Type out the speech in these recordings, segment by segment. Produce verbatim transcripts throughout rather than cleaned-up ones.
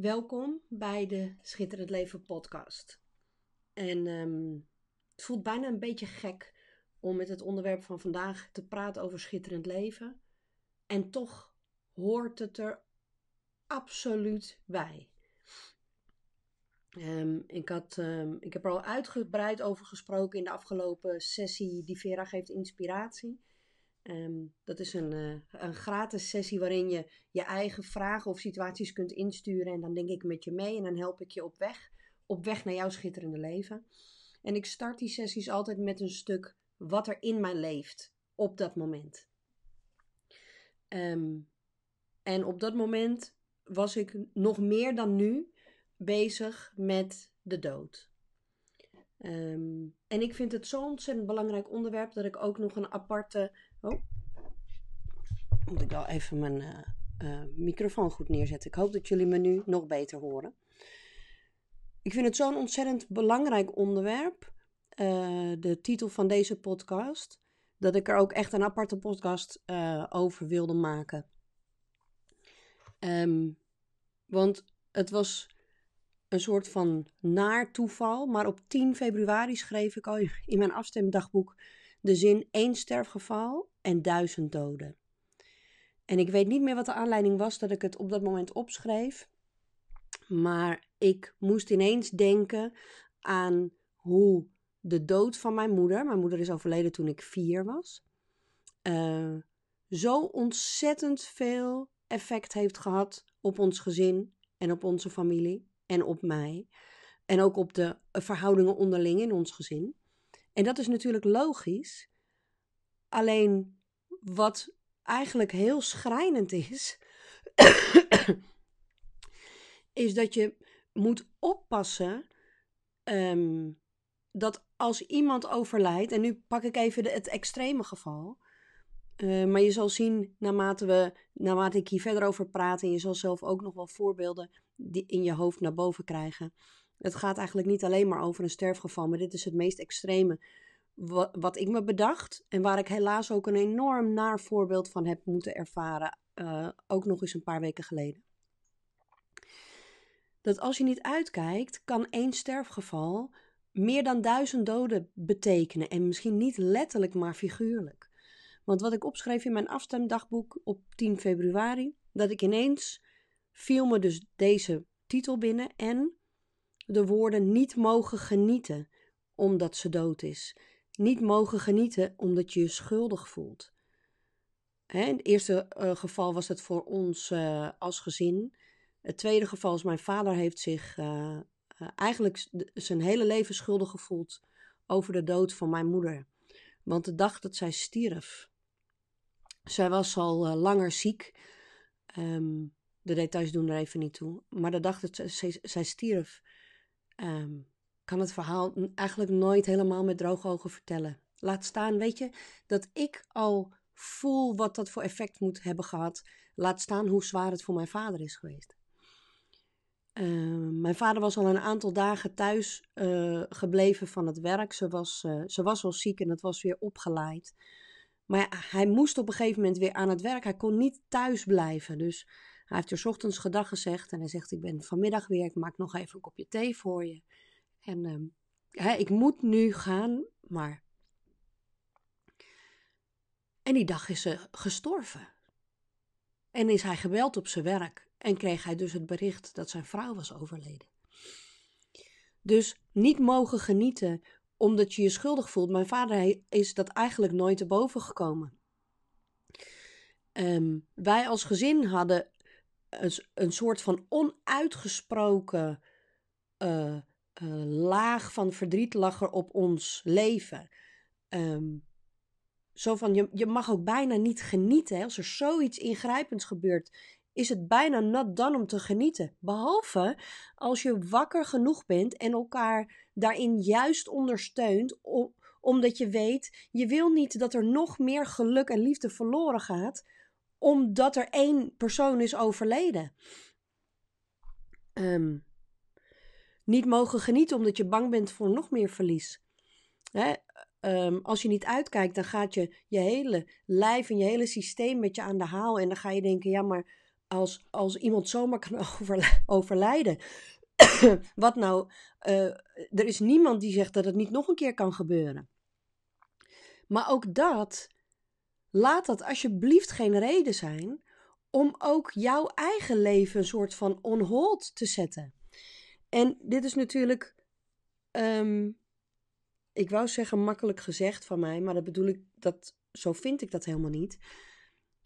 Welkom bij de Schitterend Leven podcast. En um, het voelt bijna een beetje gek om met het onderwerp van vandaag te praten over schitterend leven. En toch hoort het er absoluut bij. Um, ik, had, um, ik heb er al uitgebreid over gesproken in de afgelopen sessie die Vera geeft inspiratie. Um, dat is een, uh, een gratis sessie waarin je je eigen vragen of situaties kunt insturen. En dan denk ik met je mee en dan help ik je op weg. Op weg naar jouw schitterende leven. En ik start die sessies altijd met een stuk wat er in mij leeft op dat moment. Um, en op dat moment was ik nog meer dan nu bezig met de dood. Um, en ik vind het zo'n ontzettend belangrijk onderwerp dat ik ook nog een aparte... Oh, moet ik wel even mijn uh, uh, microfoon goed neerzetten. Ik hoop dat jullie me nu nog beter horen. Ik vind het zo'n ontzettend belangrijk onderwerp, uh, de titel van deze podcast, dat ik er ook echt een aparte podcast uh, over wilde maken. Um, want het was... een soort van naar toeval, maar op tien februari schreef ik al in mijn afstemdagboek de zin één sterfgeval en duizend doden. En ik weet niet meer wat de aanleiding was dat ik het op dat moment opschreef, maar ik moest ineens denken aan hoe de dood van mijn moeder, mijn moeder is overleden toen ik vier was, uh, zo ontzettend veel effect heeft gehad op ons gezin en op onze familie. En op mij. En ook op de verhoudingen onderling in ons gezin. En dat is natuurlijk logisch. Alleen wat eigenlijk heel schrijnend is. is dat je moet oppassen. Um, dat als iemand overlijdt. En nu pak ik even de, het extreme geval. Uh, maar je zal zien naarmate, we, naarmate ik hier verder over praat. En je zal zelf ook nog wel voorbeelden die in je hoofd naar boven krijgen. Het gaat eigenlijk niet alleen maar over een sterfgeval, maar dit is het meest extreme wat, wat ik me bedacht en waar ik helaas ook een enorm naar voorbeeld van heb moeten ervaren, uh, ook nog eens een paar weken geleden. Dat als je niet uitkijkt, kan één sterfgeval meer dan duizend doden betekenen en misschien niet letterlijk, maar figuurlijk. Want wat ik opschreef in mijn afstemdagboek op tien februari, dat ik ineens... viel me dus deze titel binnen en de woorden niet mogen genieten omdat ze dood is. Niet mogen genieten omdat je je schuldig voelt. Hè, in het eerste uh, geval was het voor ons uh, als gezin. Het tweede geval is mijn vader heeft zich uh, uh, eigenlijk zijn hele leven schuldig gevoeld over de dood van mijn moeder. Want de dag dat zij stierf, zij was al uh, langer ziek. Um, De details doen er even niet toe. Maar de dag dat zij, zij stierf, um, kan het verhaal eigenlijk nooit helemaal met droge ogen vertellen. Laat staan, weet je, dat ik al voel wat dat voor effect moet hebben gehad. Laat staan hoe zwaar het voor mijn vader is geweest. Uh, mijn vader was al een aantal dagen thuis uh, gebleven van het werk. Ze was, uh, ze was al ziek en dat was weer opgeleid. Maar ja, hij moest op een gegeven moment weer aan het werk. Hij kon niet thuis blijven, dus... hij heeft er 's ochtends gedag gezegd en hij zegt, ik ben vanmiddag weer, ik maak nog even een kopje thee voor je. En um, he, ik moet nu gaan, maar... En die dag is ze gestorven. En is hij gebeld op zijn werk en kreeg hij dus het bericht dat zijn vrouw was overleden. Dus niet mogen genieten omdat je je schuldig voelt. Mijn vader is dat eigenlijk nooit te boven gekomen. Um, wij als gezin hadden... een soort van onuitgesproken uh, uh, laag van verdriet lag er op ons leven. Um, zo van, je, je mag ook bijna niet genieten. Hè? Als er zoiets ingrijpends gebeurt, is het bijna nat dan om te genieten. Behalve als je wakker genoeg bent en elkaar daarin juist ondersteunt, om, omdat je weet, je wil niet dat er nog meer geluk en liefde verloren gaat, omdat er één persoon is overleden. Um, niet mogen genieten omdat je bang bent voor nog meer verlies. Hè? Um, als je niet uitkijkt, dan gaat je, je hele lijf en je hele systeem met je aan de haal. En dan ga je denken, ja maar als, als iemand zomaar kan overlijden. Wat nou, uh, er is niemand die zegt dat het niet nog een keer kan gebeuren. Maar ook dat, laat dat alsjeblieft geen reden zijn om ook jouw eigen leven een soort van on hold te zetten. En dit is natuurlijk, um, ik wou zeggen makkelijk gezegd van mij, maar dat bedoel ik, dat, zo vind ik dat helemaal niet.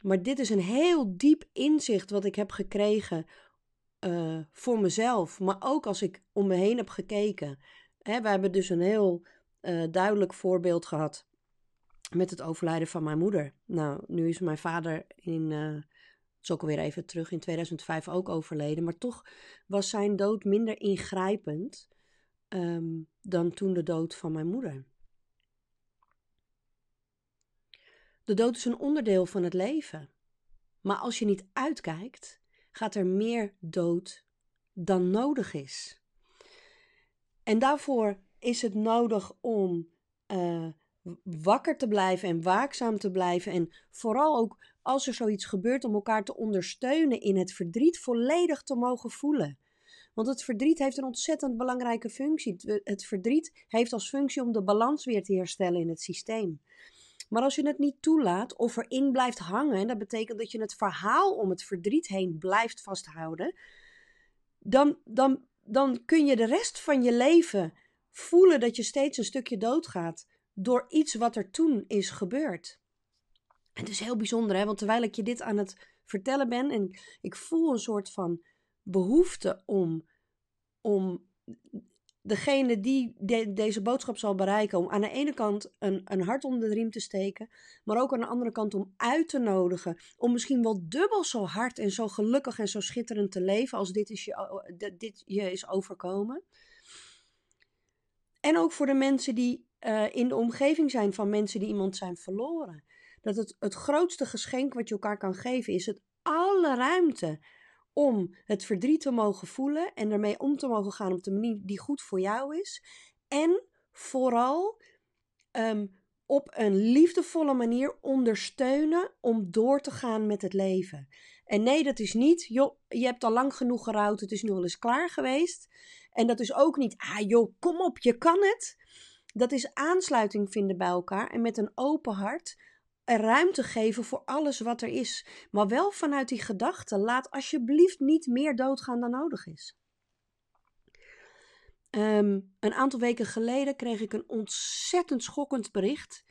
Maar dit is een heel diep inzicht wat ik heb gekregen uh, voor mezelf, maar ook als ik om me heen heb gekeken. Hè, we hebben dus een heel uh, duidelijk voorbeeld gehad met het overlijden van mijn moeder. Nou, nu is mijn vader in... Uh, Het is ook alweer even terug, in tweeduizend vijf ook overleden. Maar toch was zijn dood minder ingrijpend um, dan toen de dood van mijn moeder. De dood is een onderdeel van het leven. Maar als je niet uitkijkt, gaat er meer dood dan nodig is. En daarvoor is het nodig om uh, wakker te blijven en waakzaam te blijven. En vooral ook... als er zoiets gebeurt, om elkaar te ondersteunen in het verdriet, volledig te mogen voelen. Want het verdriet heeft een ontzettend belangrijke functie. Het verdriet heeft als functie om de balans weer te herstellen in het systeem. Maar als je het niet toelaat of erin blijft hangen, en dat betekent dat je het verhaal om het verdriet heen blijft vasthouden, dan, dan, dan kun je de rest van je leven voelen dat je steeds een stukje doodgaat door iets wat er toen is gebeurd. En het is heel bijzonder, hè? Want terwijl ik je dit aan het vertellen ben en ik voel een soort van behoefte om, om degene die de, deze boodschap zal bereiken, om aan de ene kant een, een hart onder de riem te steken, maar ook aan de andere kant om uit te nodigen, om misschien wel dubbel zo hard en zo gelukkig en zo schitterend te leven als dit, is je, dit je is overkomen. En ook voor de mensen die uh, in de omgeving zijn van mensen die iemand zijn verloren. Dat het, het grootste geschenk wat je elkaar kan geven is het alle ruimte om het verdriet te mogen voelen en ermee om te mogen gaan op de manier die goed voor jou is. En vooral um, op een liefdevolle manier ondersteunen om door te gaan met het leven. En nee, dat is niet, joh, je hebt al lang genoeg gerouwd, het is nu al eens klaar geweest. En dat is ook niet, ah joh, kom op, je kan het. Dat is aansluiting vinden bij elkaar en met een open hart... en ruimte geven voor alles wat er is. Maar wel vanuit die gedachte, laat alsjeblieft niet meer doodgaan dan nodig is. Um, een aantal weken geleden kreeg ik een ontzettend schokkend bericht.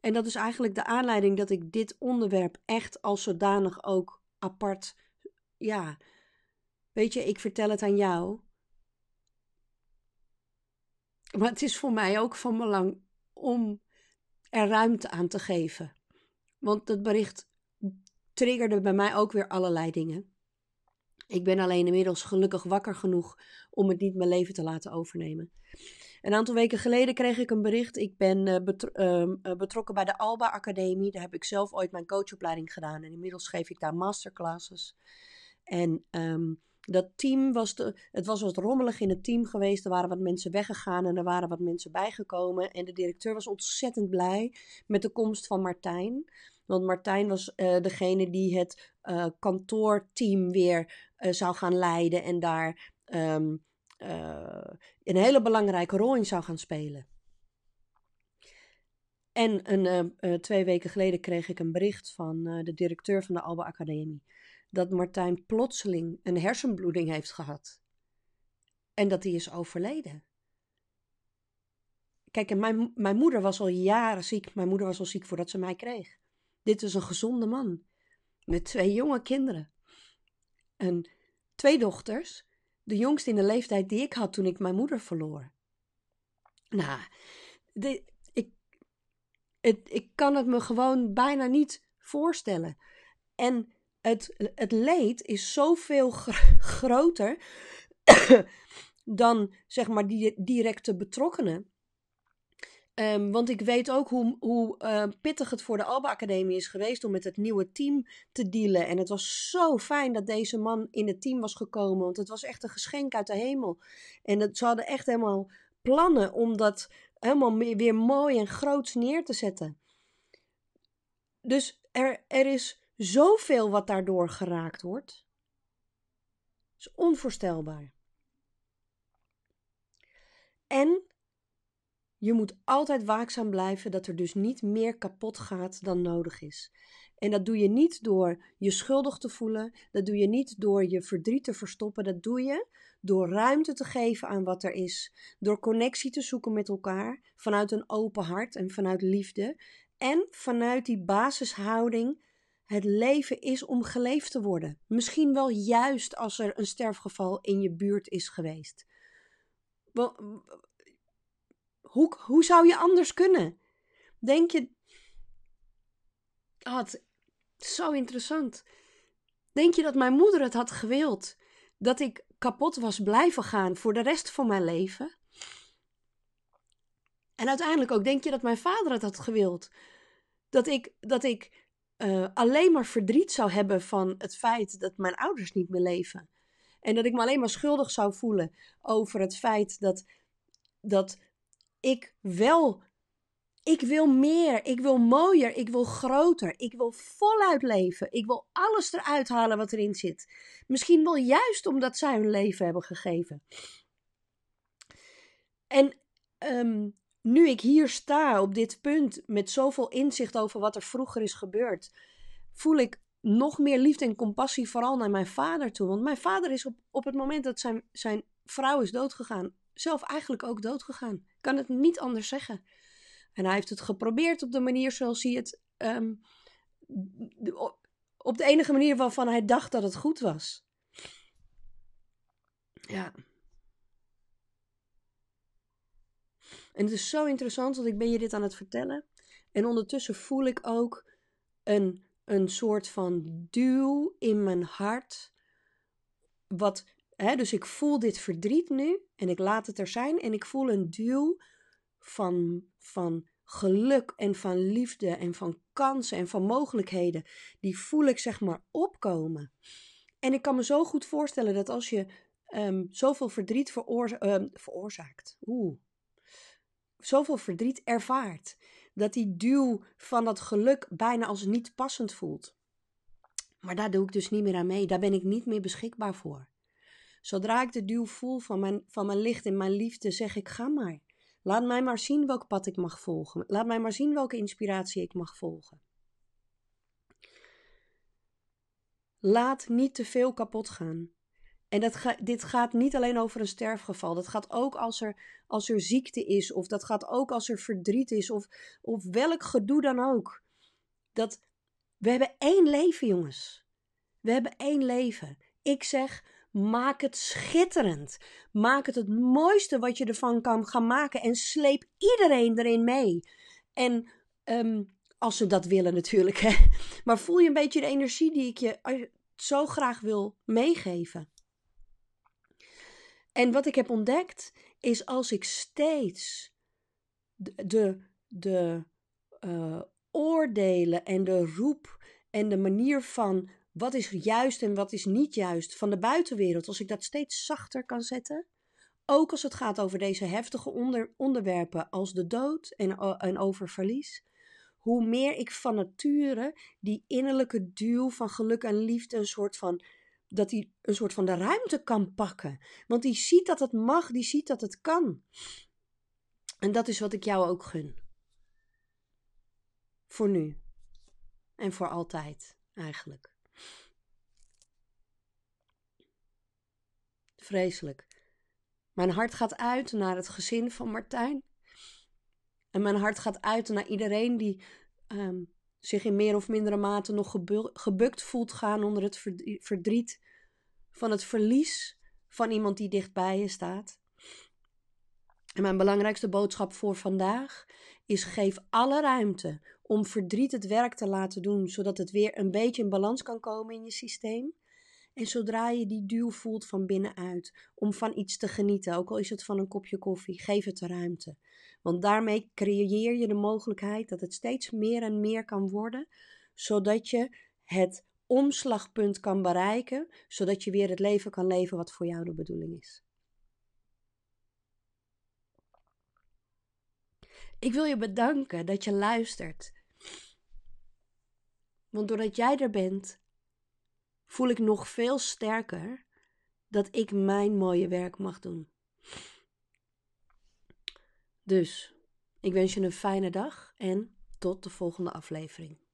En dat is eigenlijk de aanleiding dat ik dit onderwerp echt als zodanig ook apart... Ja, weet je, ik vertel het aan jou. Maar het is voor mij ook van belang om er ruimte aan te geven. Want dat bericht triggerde bij mij ook weer allerlei dingen. Ik ben alleen inmiddels gelukkig wakker genoeg om het niet mijn leven te laten overnemen. Een aantal weken geleden kreeg ik een bericht. Ik ben betrokken bij de Alba Academie. Daar heb ik zelf ooit mijn coachopleiding gedaan. En inmiddels geef ik daar masterclasses. En um, dat team was, de, het was wat rommelig in het team geweest. Er waren wat mensen weggegaan en er waren wat mensen bijgekomen. En de directeur was ontzettend blij met de komst van Martijn. Want Martijn was uh, degene die het uh, kantoorteam weer uh, zou gaan leiden. En daar um, uh, een hele belangrijke rol in zou gaan spelen. En een, uh, uh, twee weken geleden kreeg ik een bericht van uh, de directeur van de Alba Academie. Dat Martijn plotseling een hersenbloeding heeft gehad. En dat hij is overleden. Kijk, en mijn, mijn moeder was al jaren ziek. Mijn moeder was al ziek voordat ze mij kreeg. Dit is een gezonde man. Met twee jonge kinderen. En twee dochters. De jongste in de leeftijd die ik had toen ik mijn moeder verloor. Nou, de, ik, het, ik kan het me gewoon bijna niet voorstellen. En... Het, het leed is zoveel gr- groter dan, zeg maar, die directe betrokkenen. Um, want ik weet ook hoe, hoe uh, pittig het voor de Alba Academie is geweest om met het nieuwe team te dealen. En het was zo fijn dat deze man in het team was gekomen, want het was echt een geschenk uit de hemel. En dat, ze hadden echt helemaal plannen om dat helemaal weer mooi en groots neer te zetten. Dus er, er is... zoveel wat daardoor geraakt wordt. is onvoorstelbaar. En je moet altijd waakzaam blijven dat er dus niet meer kapot gaat dan nodig is. En dat doe je niet door je schuldig te voelen. Dat doe je niet door je verdriet te verstoppen. Dat doe je door ruimte te geven aan wat er is. Door connectie te zoeken met elkaar. Vanuit een open hart en vanuit liefde. En vanuit die basishouding. Het leven is om geleefd te worden. Misschien wel juist als er een sterfgeval in je buurt is geweest. Hoe, hoe zou je anders kunnen? Denk je... Oh, het is zo interessant. Denk je dat mijn moeder het had gewild? Dat ik kapot was blijven gaan voor de rest van mijn leven? En uiteindelijk ook, denk je dat mijn vader het had gewild? Dat ik, dat ik uh, alleen maar verdriet zou hebben van het feit dat mijn ouders niet meer leven. En dat ik me alleen maar schuldig zou voelen over het feit dat, dat ik wel... Ik wil meer, ik wil mooier, ik wil groter, ik wil voluit leven. Ik wil alles eruit halen wat erin zit. Misschien wel juist omdat zij hun leven hebben gegeven. En um, nu ik hier sta op dit punt met zoveel inzicht over wat er vroeger is gebeurd, voel ik nog meer liefde en compassie vooral naar mijn vader toe. Want mijn vader is op, op het moment dat zijn, zijn vrouw is doodgegaan, zelf eigenlijk ook doodgegaan. Ik kan het niet anders zeggen. En hij heeft het geprobeerd op de manier zoals hij het... Um, op de enige manier waarvan hij dacht dat het goed was. Ja. En het is zo interessant, want ik ben je dit aan het vertellen. En ondertussen voel ik ook een, een soort van duw in mijn hart. Wat, hè, dus ik voel dit verdriet nu. En ik laat het er zijn. En ik voel een duw... Van, van geluk en van liefde en van kansen en van mogelijkheden. Die voel ik zeg maar opkomen. En ik kan me zo goed voorstellen dat als je um, zoveel verdriet veroorza- um, veroorzaakt. Oeh. Zoveel verdriet ervaart. Dat die duw van dat geluk bijna als niet passend voelt. Maar daar doe ik dus niet meer aan mee. Daar ben ik niet meer beschikbaar voor. Zodra ik de duw voel van mijn, van mijn licht en mijn liefde zeg ik ga maar. Laat mij maar zien welk pad ik mag volgen. Laat mij maar zien welke inspiratie ik mag volgen. Laat niet te veel kapot gaan. En dat ga, dit gaat niet alleen over een sterfgeval. Dat gaat ook als er, als er ziekte is. Of dat gaat ook als er verdriet is. Of, of welk gedoe dan ook. Dat, we hebben één leven, jongens. We hebben één leven. Ik zeg... Maak het schitterend. Maak het het mooiste wat je ervan kan gaan maken. En sleep iedereen erin mee. En um, als ze dat willen natuurlijk. Hè? Maar voel je een beetje de energie die ik je zo graag wil meegeven. En wat ik heb ontdekt is als ik steeds de, de, de uh, oordelen en de roep en de manier van... Wat is juist en wat is niet juist van de buitenwereld? Als ik dat steeds zachter kan zetten. Ook als het gaat over deze heftige onder, onderwerpen als de dood en, en over verlies. Hoe meer ik van nature die innerlijke duw van geluk en liefde een soort van... Dat die een soort van de ruimte kan pakken. Want die ziet dat het mag, die ziet dat het kan. En dat is wat ik jou ook gun. Voor nu. En voor altijd eigenlijk. Vreselijk. Mijn hart gaat uit naar het gezin van Martijn. En mijn hart gaat uit naar iedereen die um, zich in meer of mindere mate nog gebu- gebukt voelt gaan onder het verdriet van het verlies van iemand die dicht bij je staat. En mijn belangrijkste boodschap voor vandaag is: geef alle ruimte om verdriet het werk te laten doen, zodat het weer een beetje in balans kan komen in je systeem. En zodra je die duw voelt van binnenuit, om van iets te genieten, ook al is het van een kopje koffie, geef het de ruimte. Want daarmee creëer je de mogelijkheid dat het steeds meer en meer kan worden, zodat je het omslagpunt kan bereiken, zodat je weer het leven kan leven wat voor jou de bedoeling is. Ik wil je bedanken dat je luistert. Want doordat jij er bent, voel ik nog veel sterker dat ik mijn mooie werk mag doen. Dus, ik wens je een fijne dag en tot de volgende aflevering.